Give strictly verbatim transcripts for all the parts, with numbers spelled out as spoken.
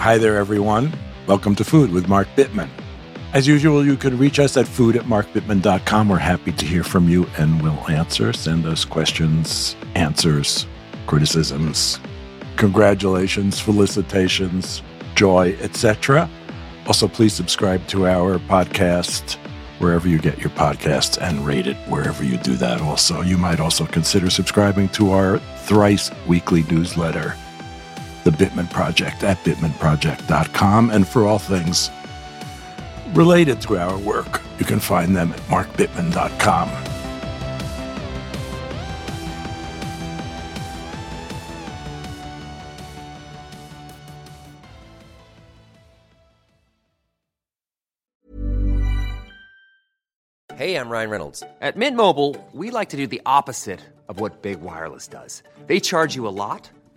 Hi there, everyone. Welcome to Food with Mark Bittman. As usual, you can reach us at food at mark bittman dot com. We're happy to hear from you, and we'll answer. Send us questions, answers, criticisms, congratulations, felicitations, joy, et cetera. Also, please subscribe to our podcast wherever you get your podcasts and rate it wherever you do that also. You might also consider subscribing to our thrice weekly newsletter, The Bittman Project, at bittman project dot com. And for all things related to our work, you can find them at mark bittman dot com. Hey, I'm Ryan Reynolds. At Mint Mobile, we like to do the opposite of what Big Wireless does. They charge you a lot,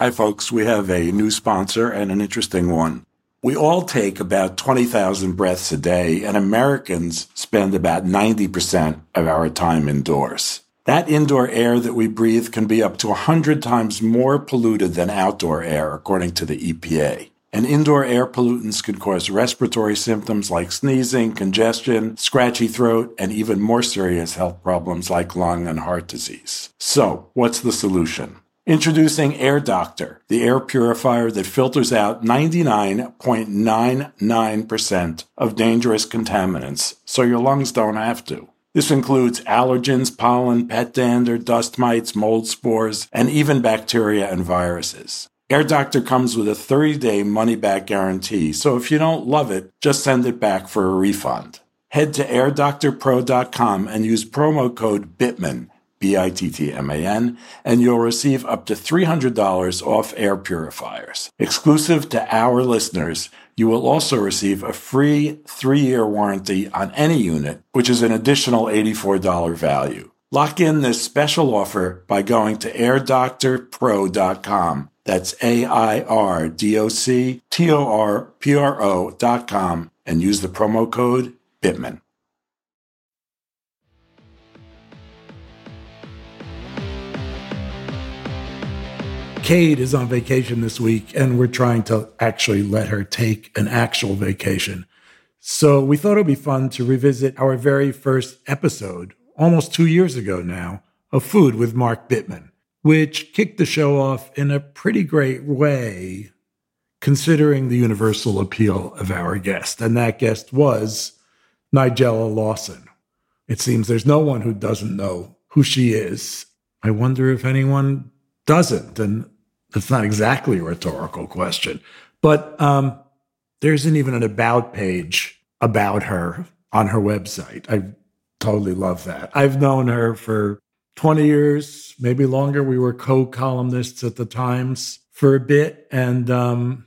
Hi, folks. We have a new sponsor and an interesting one. We all take about twenty thousand breaths a day, and Americans spend about ninety percent of our time indoors. That indoor air that we breathe can be up to one hundred times more polluted than outdoor air, according to the E P A. And indoor air pollutants can cause respiratory symptoms like sneezing, congestion, scratchy throat, and even more serious health problems like lung and heart disease. So, what's the solution? Introducing Air Doctor, the air purifier that filters out ninety-nine point nine nine percent of dangerous contaminants, so your lungs don't have to. This includes allergens, pollen, pet dander, dust mites, mold spores, and even bacteria and viruses. Air Doctor comes with a thirty day money-back guarantee, so if you don't love it, just send it back for a refund. Head to air doctor pro dot com and use promo code Bittman, B I T T M A N, and you'll receive up to three hundred dollars off air purifiers. Exclusive to our listeners, you will also receive a free three year warranty on any unit, which is an additional eighty-four dollars value. Lock in this special offer by going to air doctor pro dot com. That's A I R D O C T O R P R O dot com, and use the promo code Bittman. Kate is on vacation this week, and we're trying to actually let her take an actual vacation. So we thought it would be fun to revisit our very first episode, almost two years ago now, of Food with Mark Bittman, which kicked the show off in a pretty great way, considering the universal appeal of our guest. And that guest was Nigella Lawson. It seems there's no one who doesn't know who she is. I wonder if anyone doesn't, and that's not exactly a rhetorical question, but um, there isn't even an about page about her on her website. I totally love that. I've known her for twenty years, maybe longer. We were co-columnists at the Times for a bit, and um,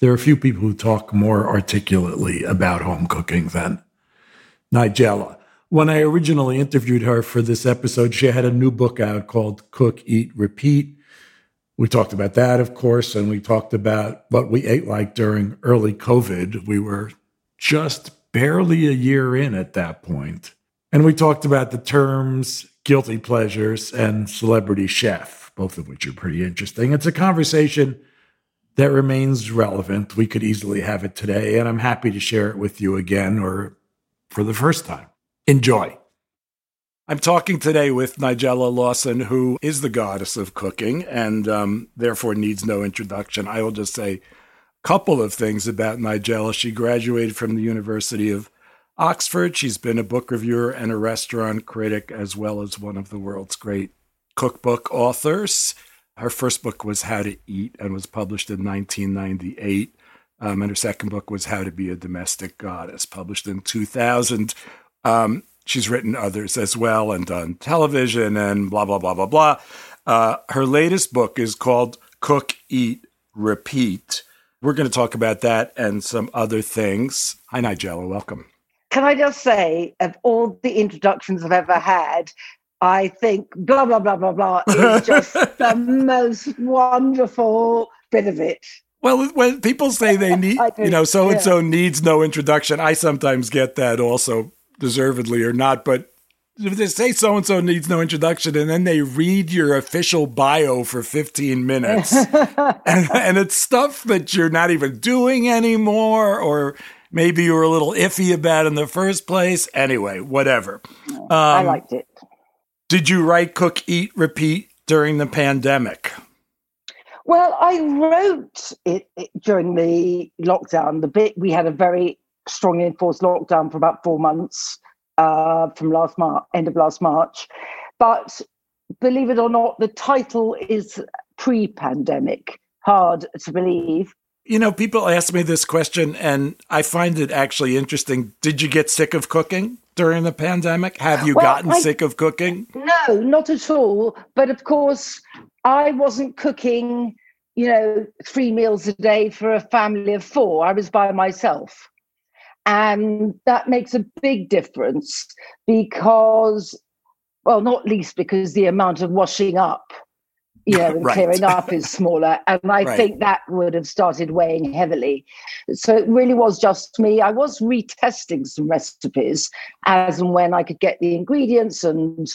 there are a few people who talk more articulately about home cooking than Nigella. When I originally interviewed her for this episode, she had a new book out called Cook, Eat, Repeat. We talked about that, of course, and we talked about what we ate like during early COVID. We were just barely a year in at that point. And we talked about the terms guilty pleasures and celebrity chef, both of which are pretty interesting. It's a conversation that remains relevant. We could easily have it today, and I'm happy to share it with you again or for the first time. Enjoy. I'm talking today with Nigella Lawson, who is the goddess of cooking and um, therefore needs no introduction. I will just say a couple of things about Nigella. She graduated from the University of Oxford. She's been a book reviewer and a restaurant critic, as well as one of the world's great cookbook authors. Her first book was How to Eat and was published in nineteen ninety-eight. Um, and her second book was How to Be a Domestic Goddess, published in two thousand. Um, she's written others as well and done television and blah, blah, blah, blah, blah. Uh, her latest book is called Cook, Eat, Repeat. We're going to talk about that and some other things. Hi, Nigella. Welcome. Can I just say, of all the introductions I've ever had, I think blah, blah, blah, blah, blah is just the most wonderful bit of it. Well, when people say they need, you know, so-and-so yeah. needs no introduction, I sometimes get that also, deservedly or not. But if they say so-and-so needs no introduction and then they read your official bio for fifteen minutes and, and it's stuff that you're not even doing anymore or maybe you were a little iffy about in the first place. Anyway, whatever. Um, I liked it. Did you write Cook, Eat, Repeat during the pandemic? Well, I wrote it, it during the lockdown. The bit we had a very strong enforced lockdown for about four months uh, from last March, end of last March. But believe it or not, the title is pre-pandemic. Hard to believe. You know, people ask me this question, and I find it actually interesting. Did you get sick of cooking during the pandemic? Have you well, gotten I, sick of cooking? No, not at all. But of course, I wasn't cooking, you know, three meals a day for a family of four. I was by myself. And that makes a big difference because, well, not least because the amount of washing up, you know, and right. clearing up is smaller. And I right. think that would have started weighing heavily. So it really was just me. I was retesting some recipes as and when I could get the ingredients, and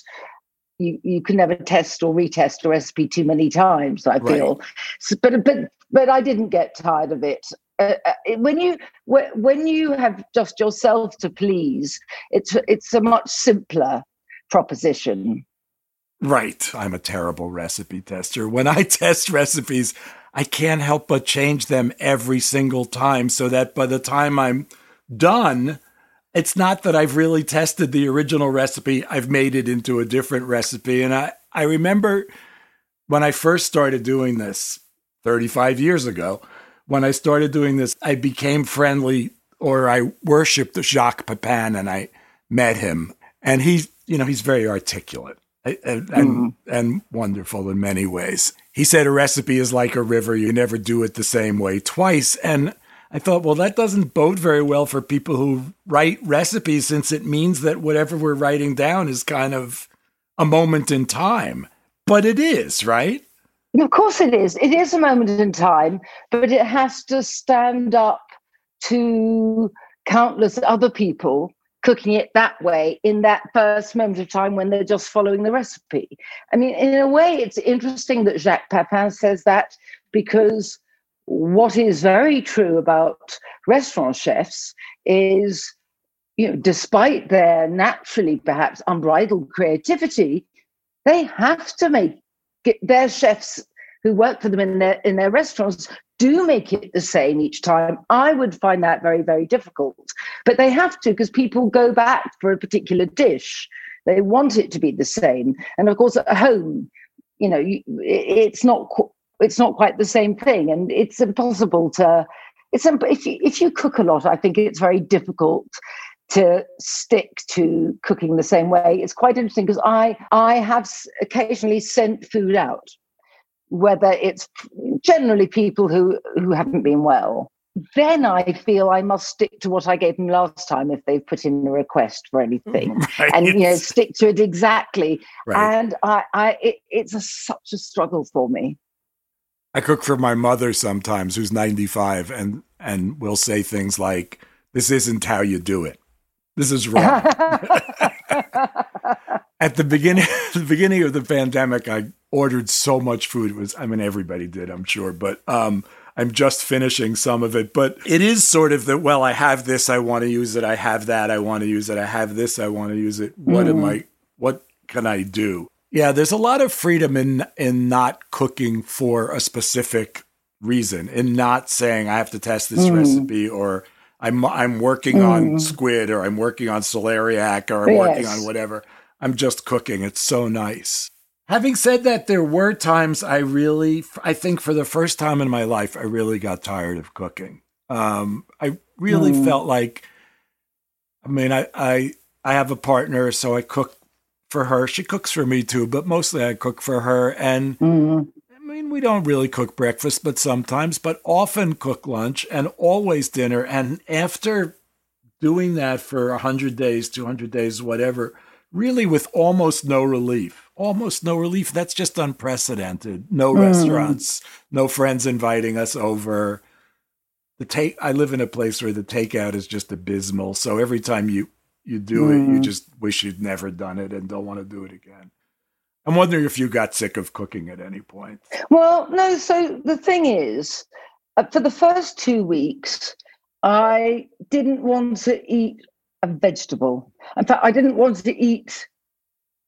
you, you can never test or retest a recipe too many times, I feel. Right. So, but, but, but I didn't get tired of it. Uh, when you when you have just yourself to please, it's it's a much simpler proposition. Right. I'm a terrible recipe tester. When I test recipes, I can't help but change them every single time so that by the time I'm done, it's not that I've really tested the original recipe. I've made it into a different recipe. And I, I remember when I first started doing this thirty-five years ago, when I started doing this, I became friendly or I worshipped Jacques Pépin, and I met him. And he, you know, he's very articulate. And, and, and wonderful in many ways. He said a recipe is like a river. You never do it the same way twice. And I thought, well, that doesn't bode very well for people who write recipes, since it means that whatever we're writing down is kind of a moment in time. But it is, right? Of course it is. It is a moment in time, but it has to stand up to countless other people cooking it that way in that first moment of time when they're just following the recipe. I mean, in a way, it's interesting that Jacques Pépin says that, because what is very true about restaurant chefs is, you know, despite their naturally perhaps unbridled creativity, they have to make it, their chefs who work for them in their in their restaurants do make it the same each time. I would find that very, very difficult. But they have to, because people go back for a particular dish. They want it to be the same. And of course, at home, you know, you, it's not it's not quite the same thing. And it's impossible to, it's if you, if you cook a lot, I think it's very difficult to stick to cooking the same way. It's quite interesting, because I, I have occasionally sent food out, whether it's generally people who, who haven't been well. Then I feel I must stick to what I gave them last time if they've put in a request for anything, right. and, you know, stick to it exactly. Right. And I, I it, it's a, such a struggle for me. I cook for my mother sometimes, who's ninety-five, and and will say things like, this isn't how you do it. This is wrong. At the beginning, the beginning of the pandemic, I ordered so much food. It was, I mean, everybody did, I'm sure, but um, I'm just finishing some of it. But it is sort of that, well, I have this, I want to use it. I have that, I want to use it. I have this, I want to use it. What mm. am I, what can I do? Yeah, there's a lot of freedom in in not cooking for a specific reason, in not saying I have to test this mm. recipe, or I'm I'm working mm. on squid, or I'm working on celeriac, or I'm yes. working on whatever. I'm just cooking. It's so nice. Having said that, there were times I really, I think for the first time in my life, I really got tired of cooking. Um, I really mm. felt like, I mean, I, I I have a partner, so I cook for her. She cooks for me too, but mostly I cook for her. And mm. I mean, we don't really cook breakfast, but sometimes, but often cook lunch and always dinner. And after doing that for one hundred days, two hundred days, whatever, really with almost no relief, almost no relief. That's just unprecedented. No mm. restaurants, no friends inviting us over. The take. I live in a place where the takeout is just abysmal. So every time you, you do mm. it, you just wish you'd never done it and don't want to do it again. I'm wondering if you got sick of cooking at any point. Well, no. So the thing is, uh, for the first two weeks, I didn't want to eat a vegetable. In fact, I didn't want to eat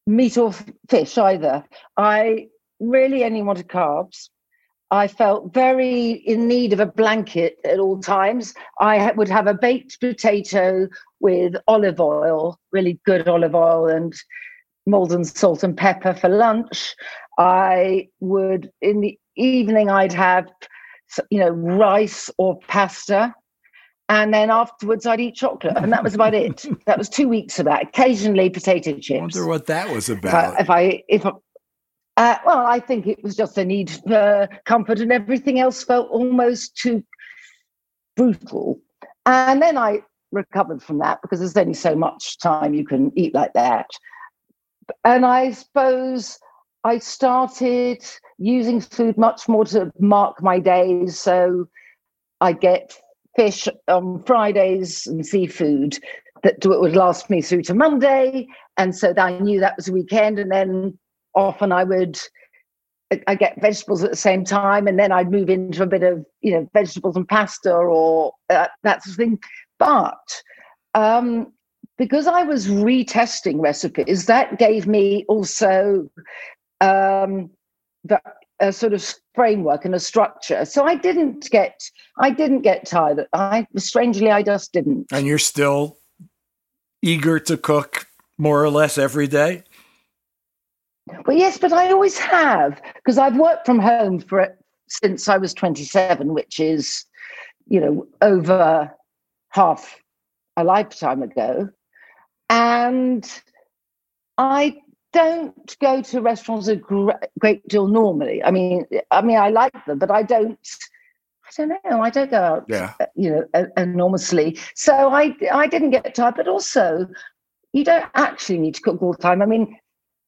meat or f- fish either. I really only wanted carbs. I felt very in need of a blanket at all times. I ha- would have a baked potato with olive oil, really good olive oil, and Maldon salt and pepper for lunch. I would, in the evening, I'd have, you know, rice or pasta. And then afterwards, I'd eat chocolate. And that was about it. That was two weeks of that. Occasionally, potato chips. I wonder what that was about. If I, if I, if I uh, well, I think it was just a need for comfort, and everything else felt almost too brutal. And then I recovered from that, because there's only so much time you can eat like that. And I suppose I started using food much more to mark my days. So I get fish on Fridays and seafood that would last me through to Monday. And so I knew that was a weekend. And then often I would, I get vegetables at the same time. And then I'd move into a bit of, you know, vegetables and pasta or uh, that sort of thing. But, um, because I was retesting recipes, that gave me also um, the, a sort of framework and a structure. So I didn't get, I didn't get tired. I strangely, I just didn't. And you're still eager to cook more or less every day? Well, yes, but I always have, because I've worked from home for since I was twenty-seven, which is, you know, over half a lifetime ago. And I don't go to restaurants a great deal normally. I mean, I mean, I like them, but I don't. I don't know. I don't go out, yeah. you know, enormously. So I, I didn't get tired. But also, you don't actually need to cook all the time. I mean,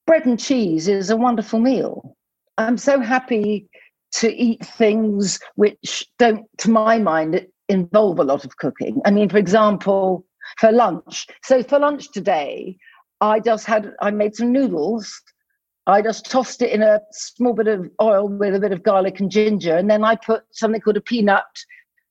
bread and cheese is a wonderful meal. I'm so happy to eat things which don't, to my mind, involve a lot of cooking. I mean, for example, for lunch. So for lunch today, I just had, I made some noodles. I just tossed it in a small bit of oil with a bit of garlic and ginger. And then I put something called a peanut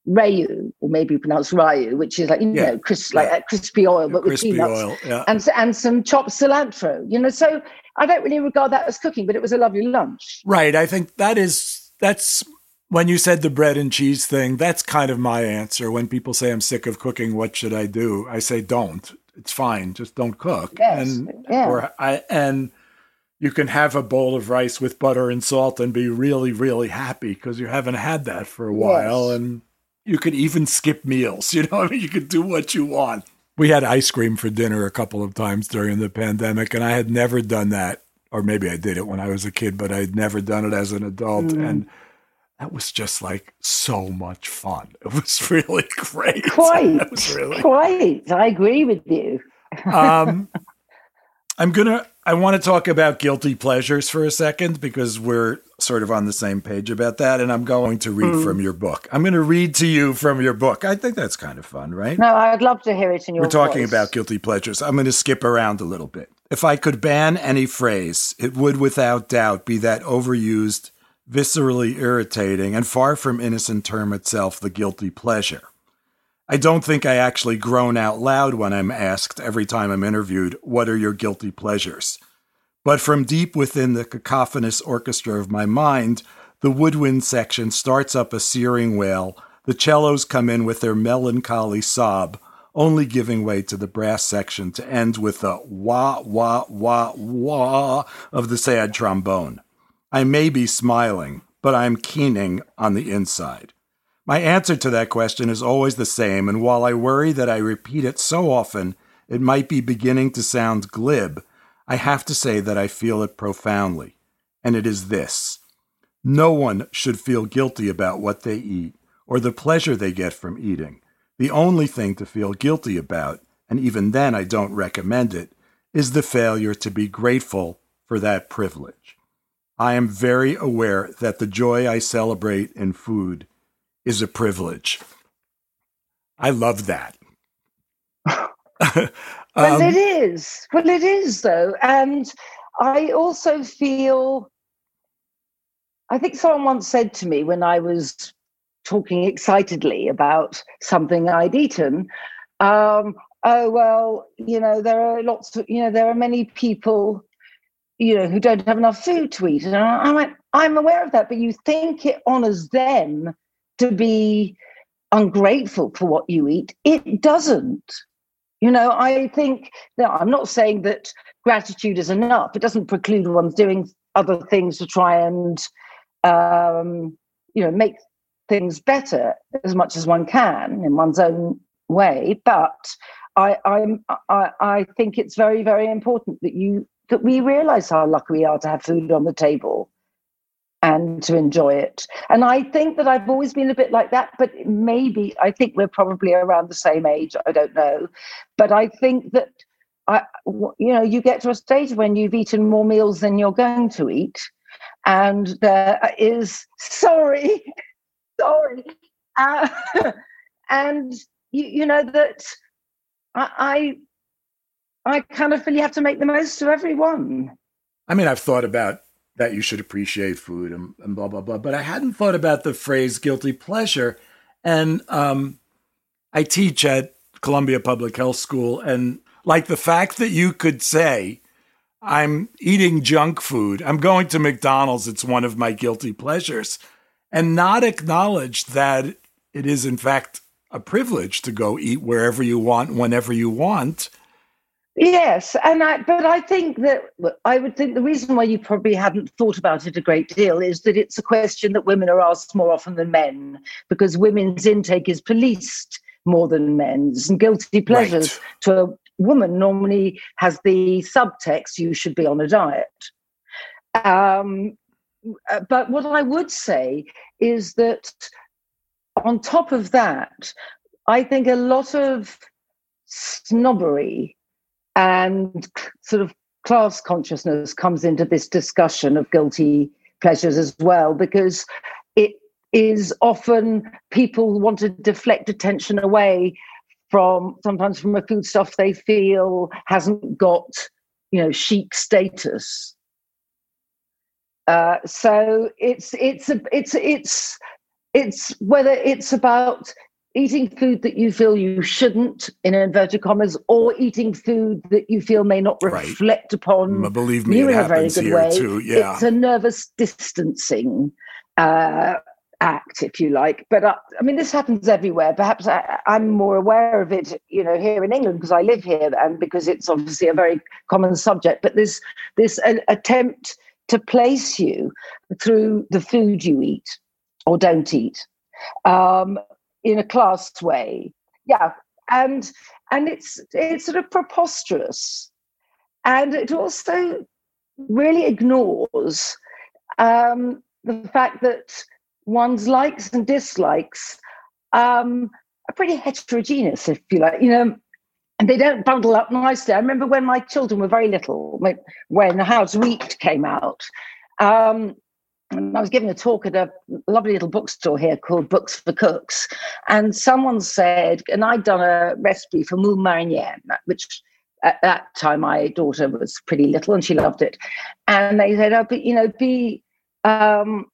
rayu, or maybe you pronounce rayu, which is like, you yeah. know, crisp, like yeah. that crispy oil, but crispy with peanuts oil. Yeah. And, and some chopped cilantro, you know. So I don't really regard that as cooking, but it was a lovely lunch. Right. I think that is, that's, when you said the bread and cheese thing, that's kind of my answer. When people say I'm sick of cooking, what should I do? I say, don't. It's fine. Just don't cook. Yes. And, yeah. or I, and you can have a bowl of rice with butter and salt and be really, really happy because you haven't had that for a while. Yes. And you could even skip meals. You know, I mean, you could do what you want. We had ice cream for dinner a couple of times during the pandemic, and I had never done that. Or maybe I did it when I was a kid, but I had never done it as an adult. Mm. And that was just like so much fun. It was really great. Quite, was really... quite. I agree with you. um, I'm going to, I want to talk about guilty pleasures for a second because we're sort of on the same page about that. And I'm going to read mm. from your book. I'm going to read to you from your book. I think that's kind of fun, right? No, I'd love to hear it in your We're talking voice. About guilty pleasures. I'm going to skip around a little bit. If I could ban any phrase, it would without doubt be that overused, viscerally irritating, and far from innocent term itself, the guilty pleasure. I don't think I actually groan out loud when I'm asked every time I'm interviewed, what are your guilty pleasures? But from deep within the cacophonous orchestra of my mind, the woodwind section starts up a searing wail, the cellos come in with their melancholy sob, only giving way to the brass section to end with the wah, wah, wah, wah of the sad trombone. I may be smiling, but I'm keening on the inside. My answer to that question is always the same, and while I worry that I repeat it so often, it might be beginning to sound glib, I have to say that I feel it profoundly, and it is this. No one should feel guilty about what they eat or the pleasure they get from eating. The only thing to feel guilty about, and even then I don't recommend it, is the failure to be grateful for that privilege. I am very aware that the joy I celebrate in food is a privilege. I love that. um, well, it is. Well, it is, though. And I also feel, I think someone once said to me when I was talking excitedly about something I'd eaten, um, oh, well, you know, there are lots of, you know, there are many people, you know, who don't have enough food to eat. And I, I went, I'm aware of that, but you think it honors them to be ungrateful for what you eat. It doesn't. You know, I think, no, I'm not saying that gratitude is enough. It doesn't preclude one's doing other things to try and, um, you know, make things better as much as one can in one's own way. But I, I'm, I, I think it's very, very important that you that we realize how lucky we are to have food on the table and to enjoy it. And I think that I've always been a bit like that, but maybe, I think we're probably around the same age, I don't know. But I think that, I, you know, you get to a stage when you've eaten more meals than you're going to eat, and there is, sorry, sorry. Uh, and, you, you know, that I, I I kind of feel you have to make the most of every one. I mean, I've thought about that you should appreciate food and, and blah, blah, blah. But I hadn't thought about the phrase guilty pleasure. And um, I teach at Columbia Public Health School. And like the fact that you could say, I'm eating junk food, I'm going to McDonald's, it's one of my guilty pleasures, and not acknowledge that it is, in fact, a privilege to go eat wherever you want, whenever you want. Yes, and I, but I think that I would think the reason why you probably hadn't thought about it a great deal is that it's a question that women are asked more often than men, because women's intake is policed more than men's, and guilty pleasures right. to a woman normally has the subtext, you should be on a diet. Um, but what I would say is that on top of that, I think a lot of snobbery and sort of class consciousness comes into this discussion of guilty pleasures as well, because it is often people want to deflect attention away from, sometimes from a foodstuff they feel hasn't got, you know, chic status. Uh, so it's it's a, it's it's it's whether it's about eating food that you feel you shouldn't, in inverted commas, or eating food that you feel may not reflect right. upon. Believe me, you it in happens a very good here way. Too. Yeah. It's a nervous distancing uh, act, if you like. But uh, I mean, this happens everywhere. Perhaps I, I'm more aware of it, you know, here in England because I live here and because it's obviously a very common subject. But this this uh, attempt to place you through the food you eat or don't eat. Um, in a class way. Yeah. And and it's it's sort of preposterous. And it also really ignores um, the fact that one's likes and dislikes um, are pretty heterogeneous, if you like. You know, And they don't bundle up nicely. I remember when my children were very little, when How to Eat came out, um, and I was giving a talk at a lovely little bookstore here called Books for Cooks, and someone said, and I'd done a recipe for moule marinière, which at that time my daughter was pretty little and she loved it. And they said, oh, but, you know, be, um,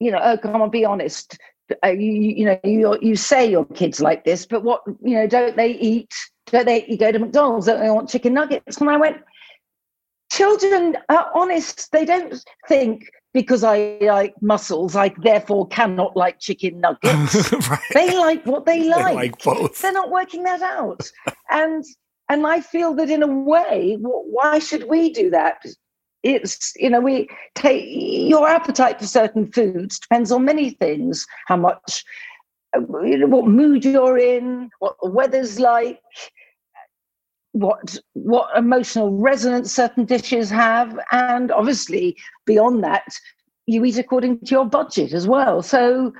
you know, oh, come on, be honest. Uh, you, you know, you you say your kids like this, but what, you know, don't they eat? Don't they you go to McDonald's? Don't they want chicken nuggets? And I went, children are honest. They don't think because I like mussels, I therefore cannot like chicken nuggets. Right. They like what they like. They like both. They're not working that out. and and I feel that in a way, why should we do that? It's, you know, we take your appetite for certain foods depends on many things, how much, you know, what mood you're in, what the weather's like, what what emotional resonance certain dishes have. And obviously beyond that, you eat according to your budget as well. So,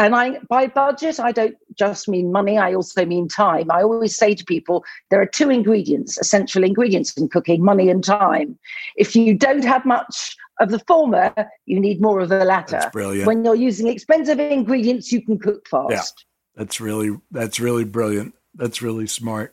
and I, by budget, I don't just mean money. I also mean time. I always say to people, there are two ingredients, essential ingredients in cooking, money and time. If you don't have much of the former, you need more of the latter. That's brilliant. When you're using expensive ingredients, you can cook fast. Yeah, that's really, that's really brilliant. That's really smart.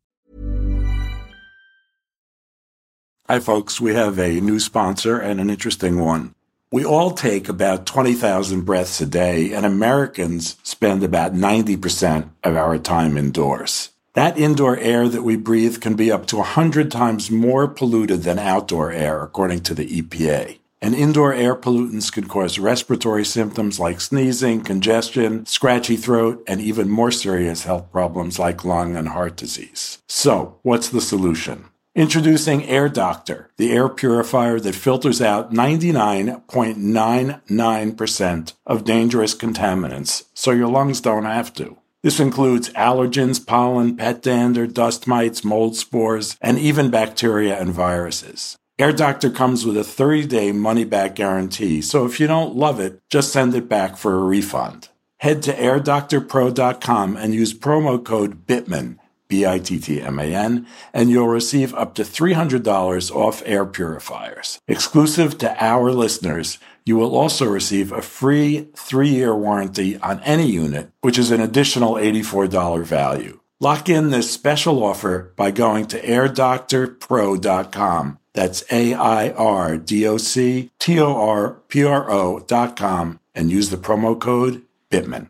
Hi, folks. We have a new sponsor and an interesting one. We all take about twenty thousand breaths a day, and Americans spend about ninety percent of our time indoors. That indoor air that we breathe can be up to one hundred times more polluted than outdoor air, according to the E P A. And indoor air pollutants can cause respiratory symptoms like sneezing, congestion, scratchy throat, and even more serious health problems like lung and heart disease. So, what's the solution? Introducing Air Doctor, the air purifier that filters out ninety-nine point nine nine percent of dangerous contaminants, so your lungs don't have to. This includes allergens, pollen, pet dander, dust mites, mold spores, and even bacteria and viruses. Air Doctor comes with a thirty-day money-back guarantee, so if you don't love it, just send it back for a refund. Head to air doctor pro dot com and use promo code Bittman, B I T T M A N, and you'll receive up to three hundred dollars off air purifiers. Exclusive to our listeners, you will also receive a free three-year warranty on any unit, which is an additional eighty-four dollars value. Lock in this special offer by going to air doctor pro dot com. That's A I R D O C T O R P R O dot com, and use the promo code Bittman.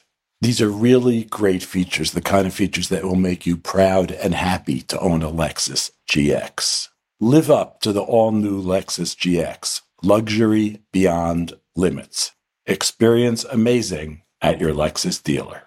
These are really great features, the kind of features that will make you proud and happy to own a Lexus G X. Live up to the all-new Lexus G X, luxury beyond limits. Experience amazing at your Lexus dealer.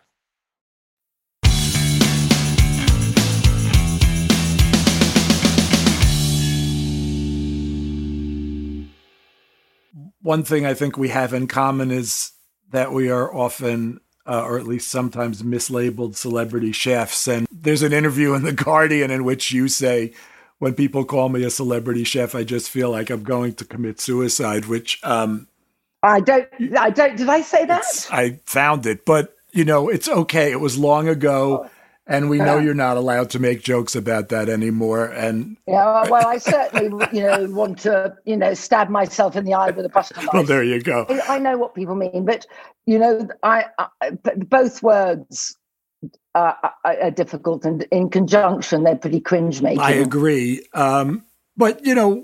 One thing I think we have in common is that we are often... Uh, or at least sometimes mislabeled celebrity chefs. And there's an interview in The Guardian in which you say, when people call me a celebrity chef, I just feel like I'm going to commit suicide, which... Um, I don't, I don't, did I say that? I found it, but, you know, it's okay. It was long ago, and we know you're not allowed to make jokes about that anymore. And yeah, well, I certainly, you know, want to, you know, stab myself in the eye with a butter knife. Well, there you go. I know what people mean, but you know, I, I both words are, are difficult, and in conjunction, they're pretty cringe-making. I agree, um, but you know,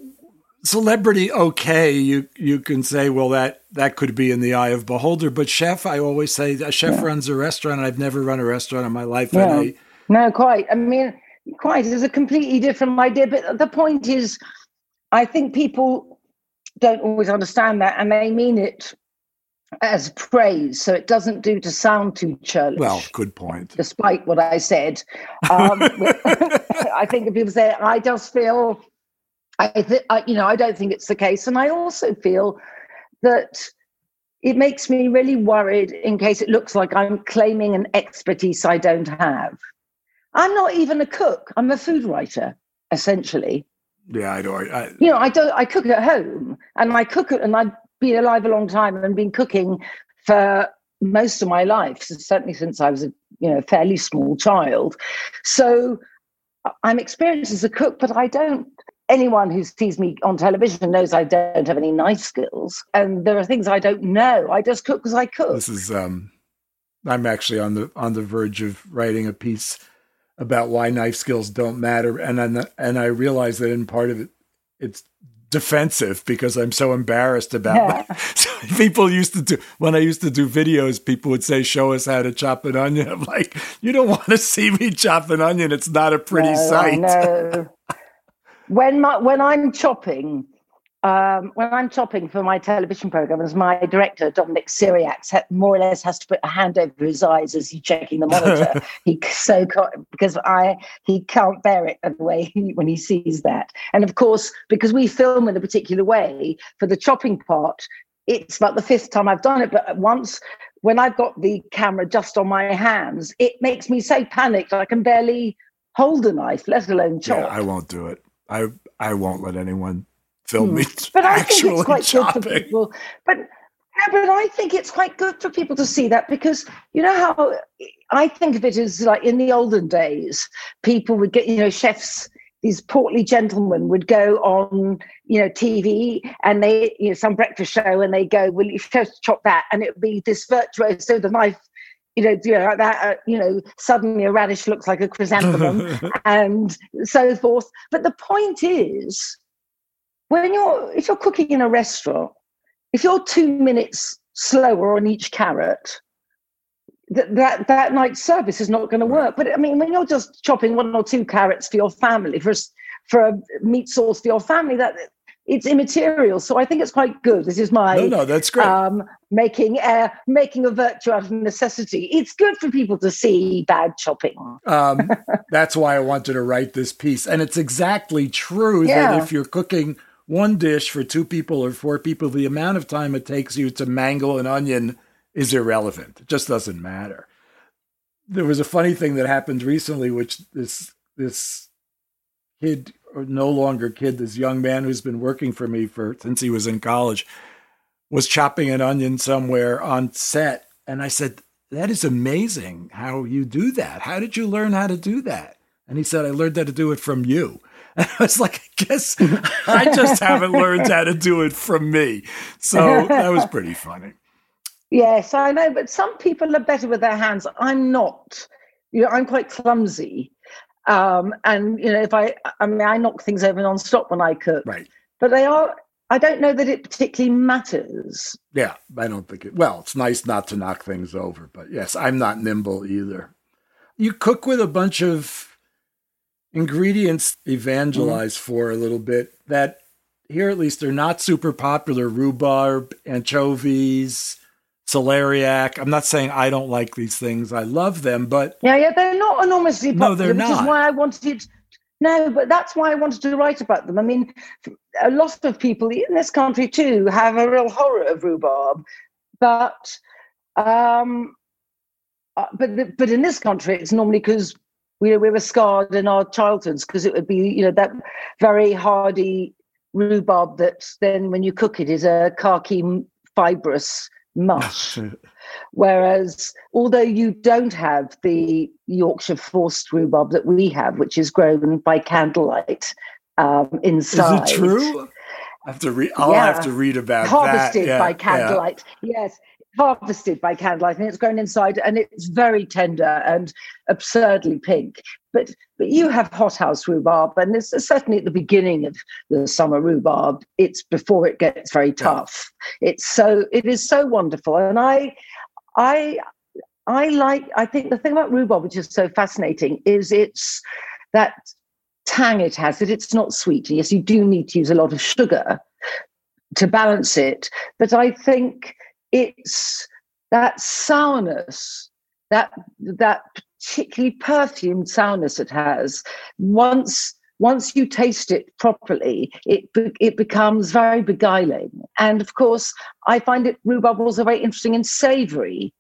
celebrity, okay, you you can say, well, that that could be in the eye of beholder, but chef, I always say, a chef yeah. runs a restaurant, and I've never run a restaurant in my life. Yeah. And I, no, quite. I mean, quite is a completely different idea, but the point is, I think people don't always understand that, and they mean it as praise, so it doesn't do to sound too churlish. Well, good point. Despite what I said. Um, I think if people say, I just feel... I, th- I, you know, I don't think it's the case. And I also feel that it makes me really worried in case it looks like I'm claiming an expertise I don't have. I'm not even a cook. I'm a food writer, essentially. Yeah, I don't. I, you know, I don't. I cook at home, and I cook at, and I've been alive a long time and been cooking for most of my life, certainly since I was a you know fairly small child. So I'm experienced as a cook, but I don't. Anyone who sees me on television knows I don't have any knife skills, and there are things I don't know. I just cook because I cook. This is, um, I'm actually on the on the verge of writing a piece about why knife skills don't matter, and I'm, and I realize that in part of it, it's defensive because I'm so embarrassed about yeah. it. People used to do, when I used to do videos, people would say, show us how to chop an onion. I'm like, you don't want to see me chop an onion. It's not a pretty no, sight. I know. When my, when I'm chopping, um, when I'm chopping for my television program, as my director Dominic Syriac more or less has to put a hand over his eyes as he's checking the monitor. he so because I he can't bear it the way he, when he sees that. And of course, because we film in a particular way for the chopping part, it's about the fifth time I've done it. But once when I've got the camera just on my hands, it makes me so panicked I can barely hold a knife, let alone chop. Yeah, I won't do it. I I won't let anyone film hmm. me but I actually think it's quite chopping. Good for people. But, but I think it's quite good for people to see that, because you know how I think of it as like in the olden days, people would get, you know, chefs, these portly gentlemen would go on, you know, T V and they, you know, some breakfast show, and they go, well, you've got to chop that. And it would be this virtuoso, the knife, you know, you know, like that, uh, you know, suddenly a radish looks like a chrysanthemum and so forth. But the point is, when you're, if you're cooking in a restaurant, if you're two minutes slower on each carrot, that that, that night's service is not going to work. But I mean, when you're just chopping one or two carrots for your family, for, for a meat sauce for your family, that it's immaterial. So I think it's quite good. This is my no, no, that's great. Um, making uh, making a virtue out of necessity. It's good for people to see bad chopping. um, that's why I wanted to write this piece. And it's exactly true yeah. that if you're cooking one dish for two people or four people, the amount of time it takes you to mangle an onion is irrelevant. It just doesn't matter. There was a funny thing that happened recently, which this this kid... or no longer kid, this young man who's been working for me for since he was in college, was chopping an onion somewhere on set. And I said, that is amazing how you do that. How did you learn how to do that? And he said, I learned how to do it from you. And I was like, I guess I just haven't learned how to do it from me. So that was pretty funny. Yes, I know. But some people are better with their hands. I'm not. You know, I'm quite clumsy. Um, and, you know, if I, I mean, I knock things over nonstop when I cook, right. But they are, I don't know that it particularly matters. Yeah, I don't think it, well, it's nice not to knock things over, but yes, I'm not nimble either. You cook with a bunch of ingredients, evangelize mm-hmm. for a little bit, that here at least they're not super popular, rhubarb, anchovies, celeriac. I'm not saying I don't like these things. I love them, but... Yeah, yeah, they're not enormously popular. No, they're not. Which is why I wanted... No, but that's why I wanted to write about them. I mean, a lot of people in this country, too, have a real horror of rhubarb. But um, but, but in this country, it's normally because we, we were scarred in our childhoods, because it would be, you know, that very hardy rhubarb that then, when you cook it, is a khaki fibrous mush, whereas although you don't have the Yorkshire forced rhubarb that we have, which is grown by candlelight um, inside. Is it true? I have to read. I'll yeah. have to read about harvested that. Harvested yeah, by candlelight. Yeah. Yes, harvested by candlelight, and it's grown inside, and it's very tender and absurdly pink. But but you have hothouse rhubarb, and it's certainly at the beginning of the summer rhubarb. It's before it gets very tough. It's so it is so wonderful, and I, I, I like. I think the thing about rhubarb, which is so fascinating, is it's that tang it has. That it's not sweet. Yes, you do need to use a lot of sugar to balance it, but I think it's that sourness, that that. particularly perfumed sourness it has. Once once you taste it properly, it be, it becomes very beguiling. And of course, I find it rhubarb also very interesting in savoury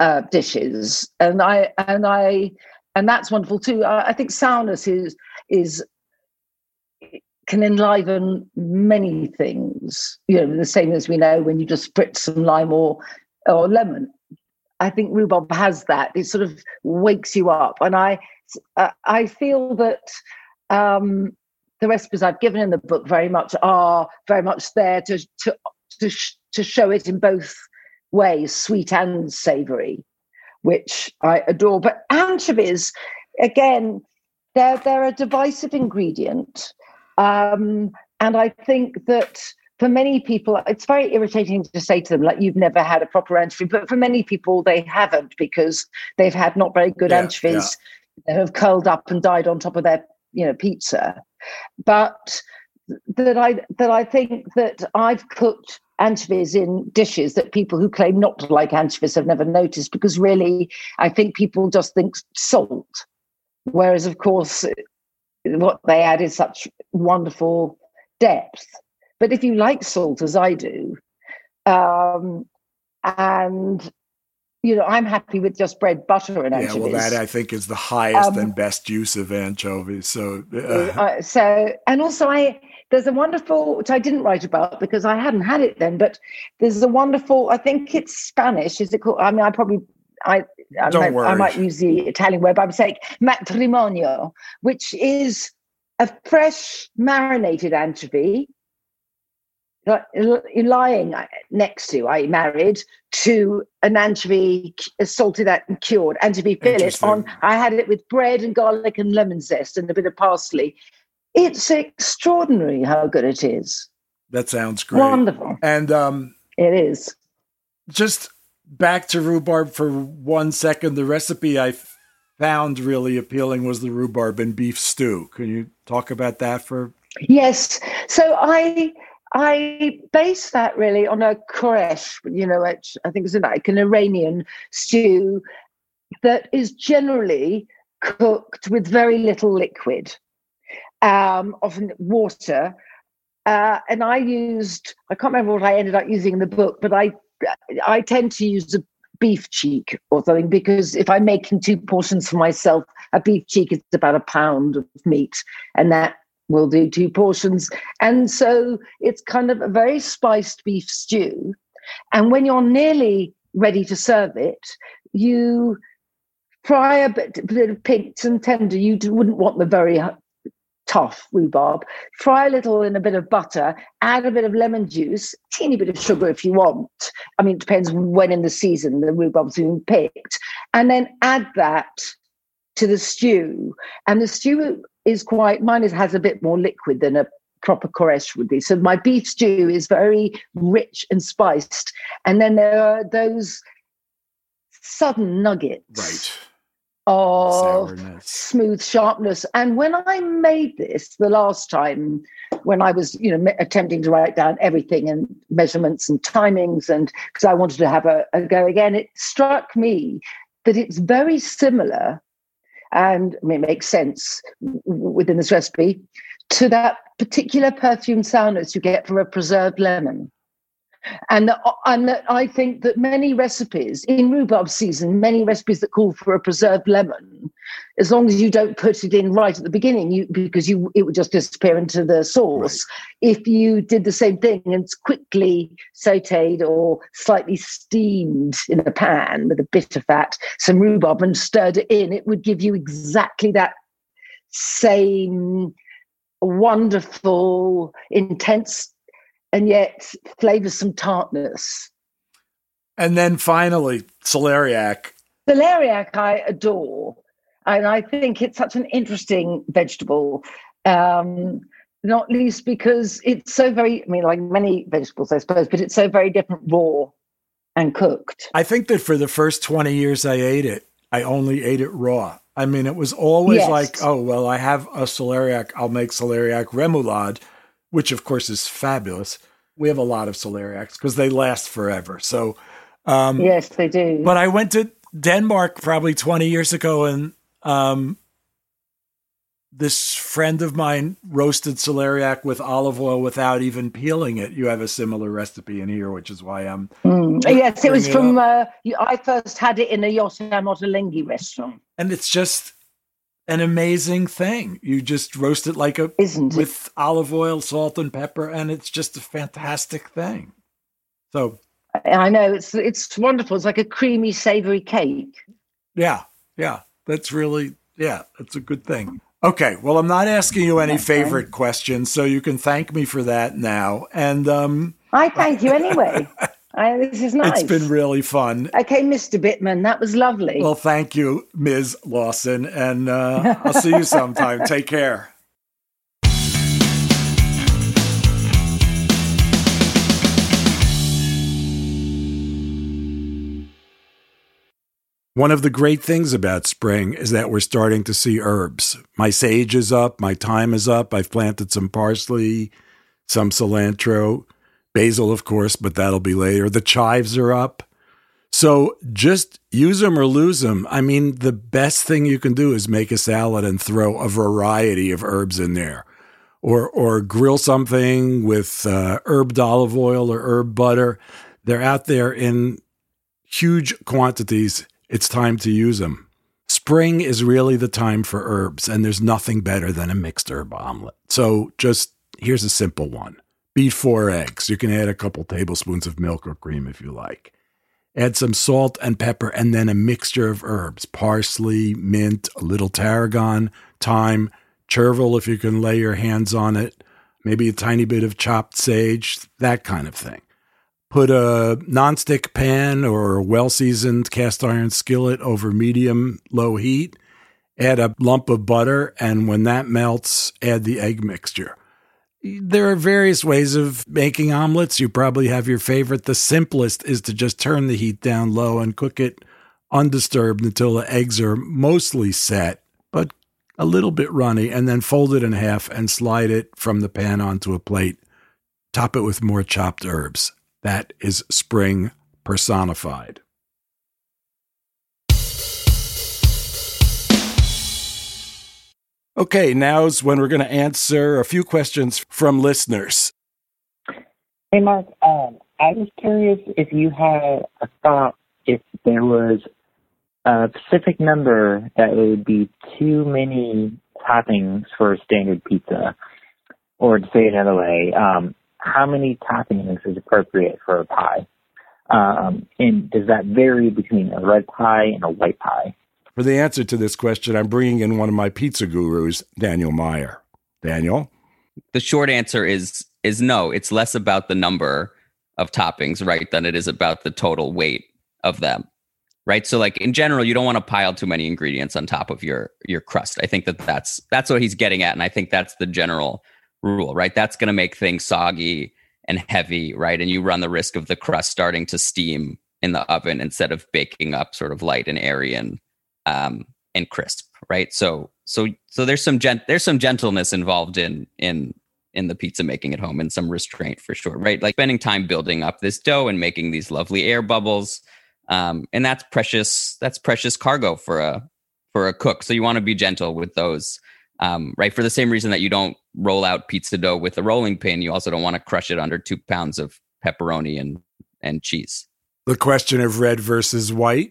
uh, dishes, and I and I and that's wonderful too. I, I think sourness is is can enliven many things. You know, the same as we know when you just spritz some lime or or lemon. I think rhubarb has that. It sort of wakes you up. And I uh, I feel that um, the recipes I've given in the book very much are very much there to to to, sh- to show it in both ways, sweet and savoury, which I adore. But anchovies, again, they're, they're a divisive ingredient. Um, and I think that... For many people, it's very irritating to say to them, like, you've never had a proper anchovy. But for many people, they haven't, because they've had not very good yeah, anchovies yeah. that have curled up and died on top of their, you know, pizza. But that I that I think that I've cooked anchovies in dishes that people who claim not to like anchovies have never noticed, because really, I think people just think salt. Whereas, of course, what they add is such wonderful depth. But if you like salt, as I do, um, and, you know, I'm happy with just bread, butter, and anchovies. Yeah, well, that, I think, is the highest um, and best use of anchovies. So, uh. Uh, so, and also, I there's a wonderful, which I didn't write about because I hadn't had it then, but there's a wonderful, I think it's Spanish, is it called? I mean, I probably, I, I, Don't might, worry. I might use the Italian word, but I'm saying matrimonio, which is a fresh marinated anchovy. Lying next to, I married to an anchovy, salted out and cured anchovy fillet. On, I had it with bread and garlic and lemon zest and a bit of parsley, It's extraordinary how good it is. That sounds great. Wonderful. And um, it is. Just back to rhubarb for one second. The recipe I found really appealing was the rhubarb and beef stew. Can you talk about that for? Yes. So I I based that really on a koresh, you know, I think it's like an Iranian stew that is generally cooked with very little liquid, um, often water. Uh, and I used, I can't remember what I ended up using in the book, but I I tend to use a beef cheek or something, because if I'm making two portions for myself, a beef cheek is about a pound of meat, and that will do two portions. And so it's kind of a very spiced beef stew. And when you're nearly ready to serve it, you fry a bit, a bit of pinked and tender. You wouldn't want the very tough rhubarb. Fry a little in a bit of butter, add a bit of lemon juice, teeny bit of sugar if you want. I mean, it depends when in the season the rhubarb's been picked. And then add that to the stew. And the stew is quite, mine is, has a bit more liquid than a proper koresh would be. So my beef stew is very rich and spiced. And then there are those sudden nuggets. Right. Of sourness. Smooth sharpness. And when I made this the last time, when I was, you know, me- attempting to write down everything and measurements and timings, and because I wanted to have a, a go again, it struck me that it's very similar, and I mean, it makes sense w- within this recipe, to that particular perfume sourness you get from a preserved lemon. And the, and the, I think that many recipes in rhubarb season, many recipes that call for a preserved lemon, as long as you don't put it in right at the beginning, you, because you it would just disappear into the sauce. Right. If you did the same thing and quickly sautéed or slightly steamed in a pan with a bit of fat, some rhubarb, and stirred it in, it would give you exactly that same wonderful, intense, and yet flavors some tartness. And then finally, celeriac. Celeriac I adore. And I think it's such an interesting vegetable, um, not least because it's so very, I mean, like many vegetables, I suppose, but it's so very different raw and cooked. I think that for the first twenty years I ate it, I only ate it raw. I mean, it was always yes. like, oh, well, I have a celeriac, I'll make celeriac remoulade, which of course is fabulous. We have a lot of celeriacs because they last forever. So um, yes, they do. But I went to Denmark probably twenty years ago, and um, this friend of mine roasted celeriac with olive oil without even peeling it. You have a similar recipe in here, which is why I'm. Mm. Yes, it was it from. Uh, I first had it in a Yotam Ottolenghi restaurant, and it's just an amazing thing. You just roast it like a Isn't with it? Olive oil, salt, and pepper, and it's just a fantastic thing. So I know it's it's wonderful. It's like a creamy, savory cake. Yeah, yeah, that's really yeah, that's a good thing. Okay, well, I'm not asking you any okay. favorite questions, so you can thank me for that now. And um, I thank you anyway. I, this is nice. It's been really fun. Okay, Mister Bittman, that was lovely. Well, thank you, Miz Lawson, and uh, I'll see you sometime. Take care. One of the great things about spring is that we're starting to see herbs. My sage is up. My thyme is up. I've planted some parsley, some cilantro. Basil, of course, but that'll be later. The chives are up. So just use them or lose them. I mean, the best thing you can do is make a salad and throw a variety of herbs in there. Or or grill something with uh, herbed olive oil or herb butter. They're out there in huge quantities. It's time to use them. Spring is really the time for herbs, and there's nothing better than a mixed herb omelet. So just here's a simple one. Beat four eggs. You can add a couple tablespoons of milk or cream if you like. Add some salt and pepper, and then a mixture of herbs. Parsley, mint, a little tarragon, thyme, chervil if you can lay your hands on it, maybe a tiny bit of chopped sage, that kind of thing. Put a nonstick pan or a well-seasoned cast iron skillet over medium-low heat. add a lump of butter, and when that melts, add the egg mixture. There are various ways of making omelets. You probably have your favorite. The simplest is to just turn the heat down low and cook it undisturbed until the eggs are mostly set, but a little bit runny, and then fold it in half and slide it from the pan onto a plate. Top it with more chopped herbs. That is spring personified. Okay, now's when we're going to answer a few questions from listeners. Hey, Mark, um, I was curious if you had a thought if there was a specific number that would be too many toppings for a standard pizza. Or to say it another way, um, how many toppings is appropriate for a pie? Um, and does that vary between a red pie and a white pie? For the answer to this question, I'm bringing in one of my pizza gurus, Daniel Meyer. Daniel? The short answer is is no. It's less about the number of toppings, right, than it is about the total weight of them, right? So, like, in general, you don't want to pile too many ingredients on top of your your crust. I think that that's, that's what he's getting at, and I think that's the general rule, right? That's going to make things soggy and heavy, right? And you run the risk of the crust starting to steam in the oven instead of baking up sort of light and airy and Um, and crisp, right? So, so, so there's some gent, there's some gentleness involved in in in the pizza making at home, and some restraint for sure, right? Like spending time building up this dough and making these lovely air bubbles, um, and that's precious. That's precious cargo for a for a cook. So you want to be gentle with those, um, right? For the same reason that you don't roll out pizza dough with a rolling pin, you also don't want to crush it under two pounds of pepperoni and and cheese. The question of red versus white.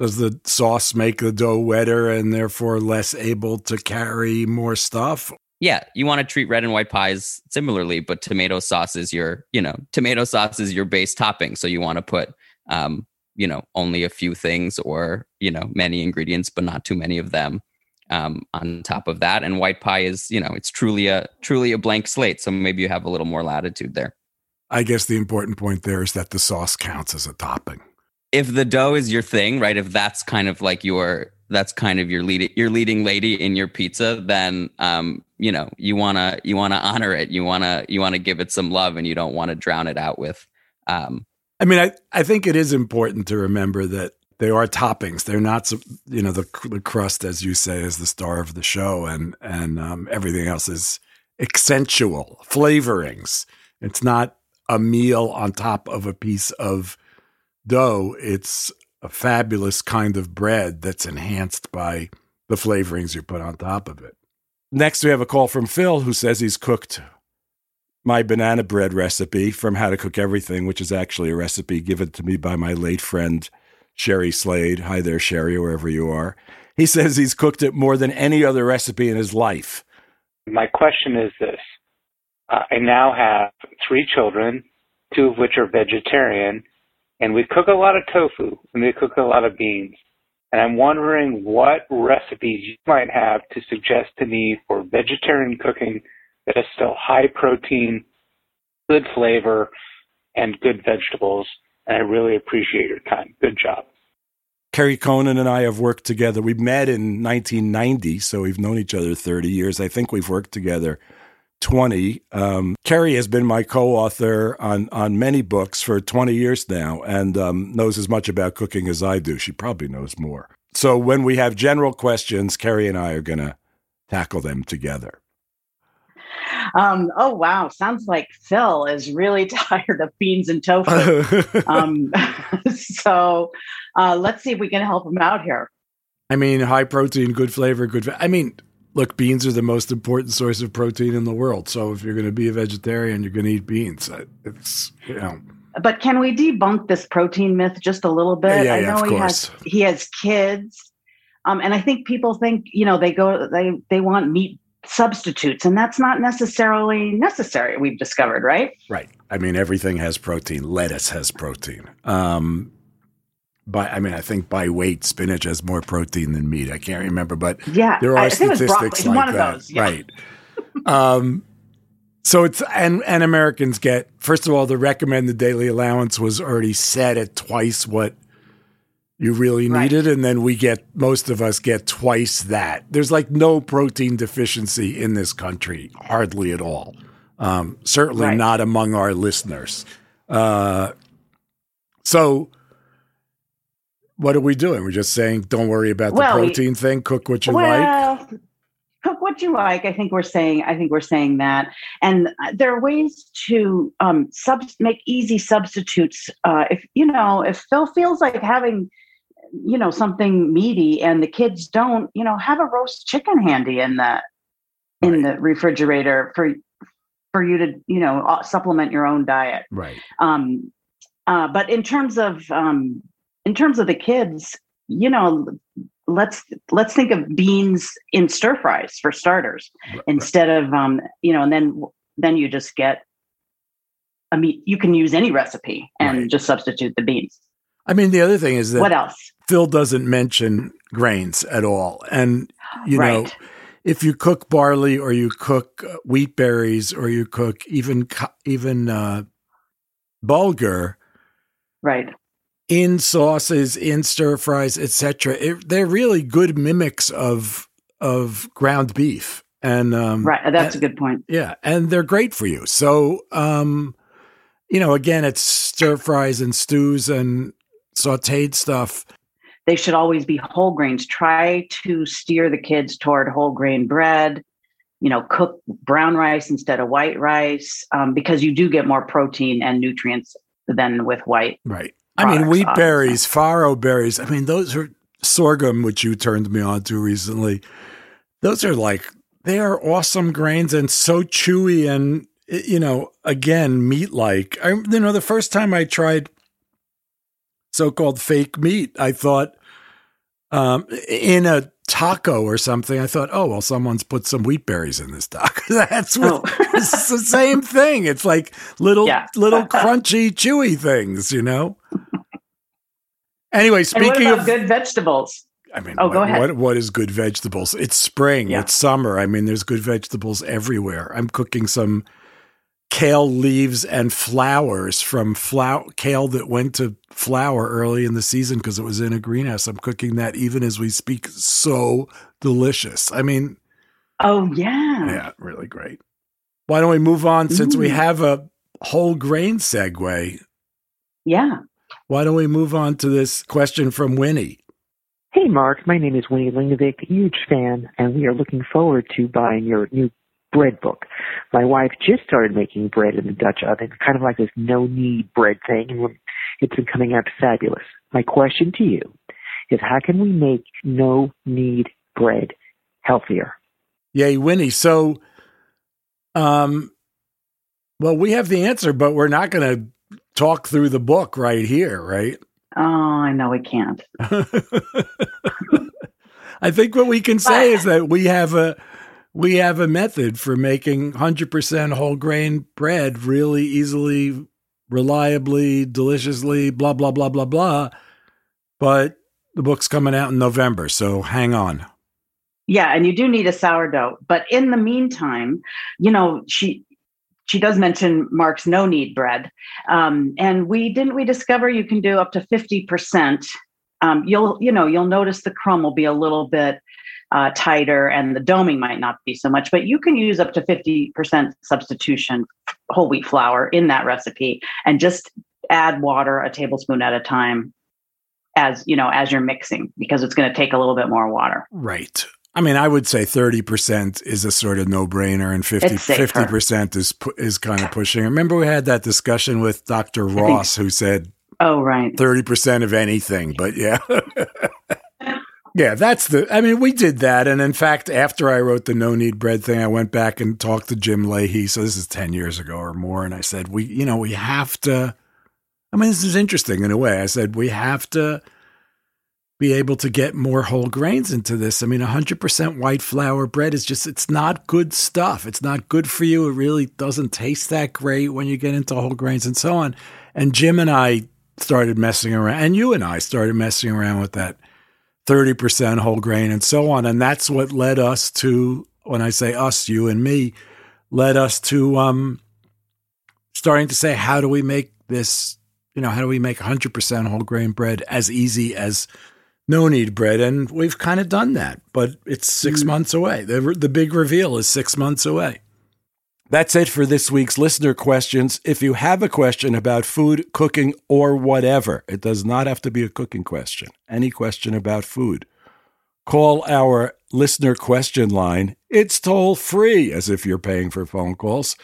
Does the sauce make the dough wetter and therefore less able to carry more stuff? Yeah, you want to treat red and white pies similarly, but tomato sauce is your, you know, tomato sauce is your base topping. So you want to put, um, you know, only a few things or, you know, many ingredients, but not too many of them um, on top of that. And white pie is, you know, it's truly a truly a blank slate. So maybe you have a little more latitude there. I guess the important point there is that the sauce counts as a topping. If the dough is your thing, right? If that's kind of like your, that's kind of your lead, your leading lady in your pizza, then, um, you know, you want to, you want to honor it. You want to, you want to give it some love, and you don't want to drown it out with, um, I mean, I, I think it is important to remember that they are toppings. They're not, you know, the, the crust, as you say, is the star of the show, and, and, um, everything else is accentual flavorings. It's not a meal on top of a piece of dough. It's a fabulous kind of bread that's enhanced by the flavorings you put on top of it. Next, we have a call from Phil, who says he's cooked my banana bread recipe from How to Cook Everything, which is actually a recipe given to me by my late friend, Sherry Slade. Hi there, Sherry, wherever you are. He says he's cooked it more than any other recipe in his life. My question is this. Uh, I now have three children, two of which are vegetarian, and we cook a lot of tofu, and we cook a lot of beans. And I'm wondering what recipes you might have to suggest to me for vegetarian cooking that is still high protein, good flavor, and good vegetables. And I really appreciate your time. Good job. Kerry Conan and I have worked together. We met in nineteen ninety, so we've known each other thirty years. I think we've worked together twenty. Um, Kerry has been my co-author on, on many books for twenty years now, and um, knows as much about cooking as I do. She probably knows more. So when we have general questions, Kerry and I are going to tackle them together. Um, oh, wow. Sounds like Phil is really tired of beans and tofu. um, so uh, let's see if we can help him out here. I mean, high protein, good flavor, good... I mean... Look, beans are the most important source of protein in the world. So if you're going to be a vegetarian, you're going to eat beans. It's, you know. But can we debunk this protein myth just a little bit? Yeah, I know yeah, of he course. has he has kids, um, and I think people think you know they go they they want meat substitutes, and that's not necessarily necessary. We've discovered, right? Right. I mean, everything has protein. Lettuce has protein. Um, By, I mean, I think by weight, spinach has more protein than meat. I can't remember, but yeah, there are I statistics like one that, of those, yeah. Right? um, so it's and and Americans get first of all the recommended daily allowance was already set at twice what you really need right. it, and then we get, most of us get twice that. There's like no protein deficiency in this country, hardly at all. Um, certainly right. not among our listeners. Uh, so what are we doing? We're just saying, don't worry about the well, protein we, thing. Cook what you well, like. Cook what you like. I think we're saying, I think we're saying that. And there are ways to um, sub- make easy substitutes. Uh, if, you know, if Phil feels like having, you know, something meaty and the kids don't, you know, have a roast chicken handy in the, in right. the refrigerator for for you to, you know, supplement your own diet. Right. Um, uh, but in terms of, um, in terms of the kids, you know, let's, let's think of beans in stir fries for starters, right. instead of, um, you know, and then, then you just get, I mean, you can use any recipe and right. just substitute the beans. I mean, the other thing is that what else? Phil doesn't mention grains at all. And, you right. know, if you cook barley or you cook wheat berries or you cook even even uh, bulgur, right, in sauces, in stir fries, et cetera, they're really good mimics of of ground beef. And um, right, that's and, a good point. Yeah, and they're great for you. So, um, you know, again, it's stir fries and stews and sautéed stuff. They should always be whole grains. Try to steer the kids toward whole grain bread, you know, cook brown rice instead of white rice, um, because you do get more protein and nutrients than with white. Right. I mean, wheat berries, farro berries. I mean, those are sorghum, which you turned me on to recently. Those are like, they are awesome grains and so chewy and, you know, again, meat-like. I, you know, the first time I tried so-called fake meat, I thought, Um, in a taco or something, I thought, oh, well, someone's put some wheat berries in this taco. That's what, oh. It's the same thing. It's like little, yeah. little crunchy, chewy things, you know? Anyway, speaking of good vegetables. I mean, oh, what, go ahead. What, what is good vegetables? It's spring, yeah. It's summer. I mean, there's good vegetables everywhere. I'm cooking some kale leaves and flowers from flower, kale that went to flower early in the season because it was in a greenhouse. I'm cooking that even as we speak. So delicious. I mean. Oh, yeah. Yeah, really great. Why don't we move on since mm-hmm. we have a whole grain segue? Yeah. Why don't we move on to this question from Winnie? Hey, Mark. My name is Winnie Lingovic, huge fan, and we are looking forward to buying your new bread book. My wife just started making bread in the Dutch oven, kind of like this no-knead bread thing, and it's been coming out fabulous. My question to you is, how can we make no-knead bread healthier? Yay, Winnie. So, um, well, we have the answer, but we're not going to talk through the book right here, right? Oh, I know we can't. I think what we can say is that we have a We have a method for making one hundred percent whole grain bread really easily, reliably, deliciously, blah, blah, blah, blah, blah. But the book's coming out in November, so hang on. Yeah, and you do need a sourdough. But in the meantime, you know, she she does mention Mark's no-knead bread. Um, and we didn't we discover you can do up to fifty percent. Um, you'll, you know, you'll notice the crumb will be a little bit Uh, tighter and the doming might not be so much, but you can use up to fifty percent substitution whole wheat flour in that recipe and just add water a tablespoon at a time as, you know, as you're mixing, because it's going to take a little bit more water. Right. I mean, I would say thirty percent is a sort of no-brainer and fifty percent is is kind of pushing. Remember we had that discussion with Doctor Ross who said, oh, right, thirty percent of anything, but yeah. Yeah, that's the, I mean, we did that. And in fact, after I wrote the no-knead bread thing, I went back and talked to Jim Leahy. So this is ten years ago or more. And I said, we, you know, we have to, I mean, this is interesting in a way. I said, we have to be able to get more whole grains into this. I mean, one hundred percent white flour bread is just, it's not good stuff. It's not good for you. It really doesn't taste that great when you get into whole grains and so on. And Jim and I started messing around, and you and I started messing around with that thirty percent whole grain and so on. And that's what led us to, when I say us, you and me, led us to um, starting to say, how do we make this you know, how do we make one hundred percent whole grain bread as easy as no-knead bread? And we've kind of done that, but it's six mm. months away. The, the big reveal is six months away. That's it for this week's listener questions. If you have a question about food, cooking, or whatever, it does not have to be a cooking question, any question about food, call our listener question line. It's toll free, as if you're paying for phone calls,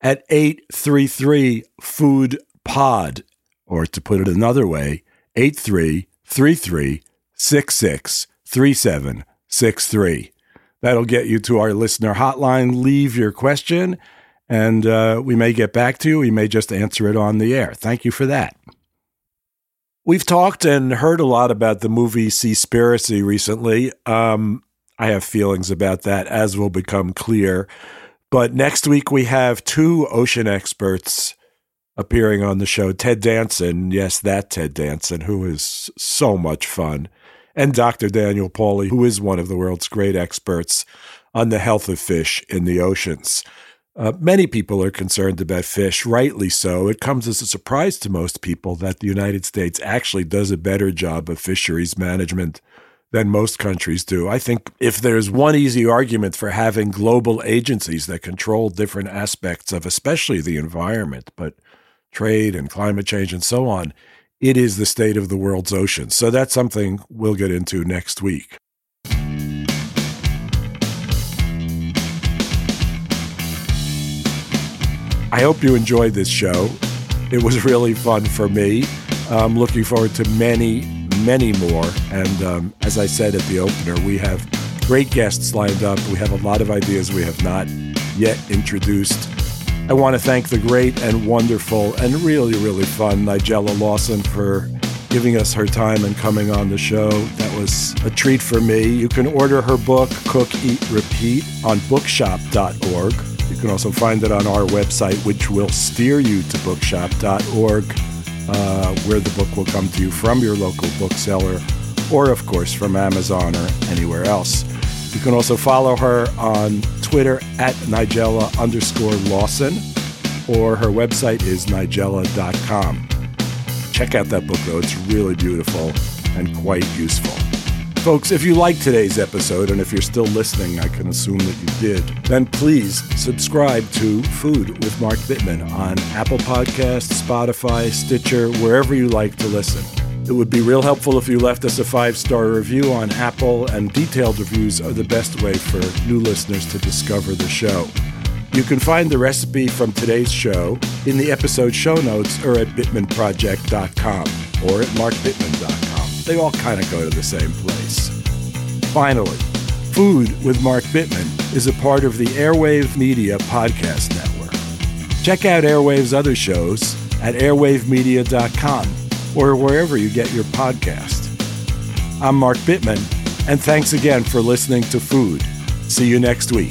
at eight three three food pod, or to put it another way, eight three three three six six three seven six three. That'll get you to our listener hotline. Leave your question, and uh, we may get back to you. We may just answer it on the air. Thank you for that. We've talked and heard a lot about the movie Seaspiracy recently. Um, I have feelings about that, as will become clear. But next week we have two ocean experts appearing on the show. Ted Danson, yes, that Ted Danson, who is so much fun. And Doctor Daniel Pauly, who is one of the world's great experts on the health of fish in the oceans. Uh, many people are concerned about fish, rightly so. It comes as a surprise to most people that the United States actually does a better job of fisheries management than most countries do. I think if there's one easy argument for having global agencies that control different aspects of especially the environment, but trade and climate change and so on, it is the state of the world's oceans. So that's something we'll get into next week. I hope you enjoyed this show. It was really fun for me. I'm looking forward to many, many more. And um, as I said at the opener, we have great guests lined up. We have a lot of ideas we have not yet introduced. I want to thank the great and wonderful and really, really fun Nigella Lawson for giving us her time and coming on the show. That was a treat for me. You can order her book, Cook, Eat, Repeat, on bookshop dot org. You can also find it on our website, which will steer you to bookshop dot org, uh, where the book will come to you from your local bookseller or, of course, from Amazon or anywhere else. You can also follow her on Twitter at Nigella underscore Lawson, or her website is nigella dot com. Check out that book, though. It's really beautiful and quite useful. Folks, if you liked today's episode, and if you're still listening, I can assume that you did, then please subscribe to Food with Mark Bittman on Apple Podcasts, Spotify, Stitcher, wherever you like to listen. It would be real helpful if you left us a five-star review on Apple, and detailed reviews are the best way for new listeners to discover the show. You can find the recipe from today's show in the episode show notes or at bittman project dot com or at mark bittman dot com. They all kind of go to the same place. Finally, Food with Mark Bittman is a part of the Airwave Media Podcast Network. Check out Airwave's other shows at airwave media dot com. or wherever you get your podcast. I'm Mark Bittman, and thanks again for listening to Food. See you next week.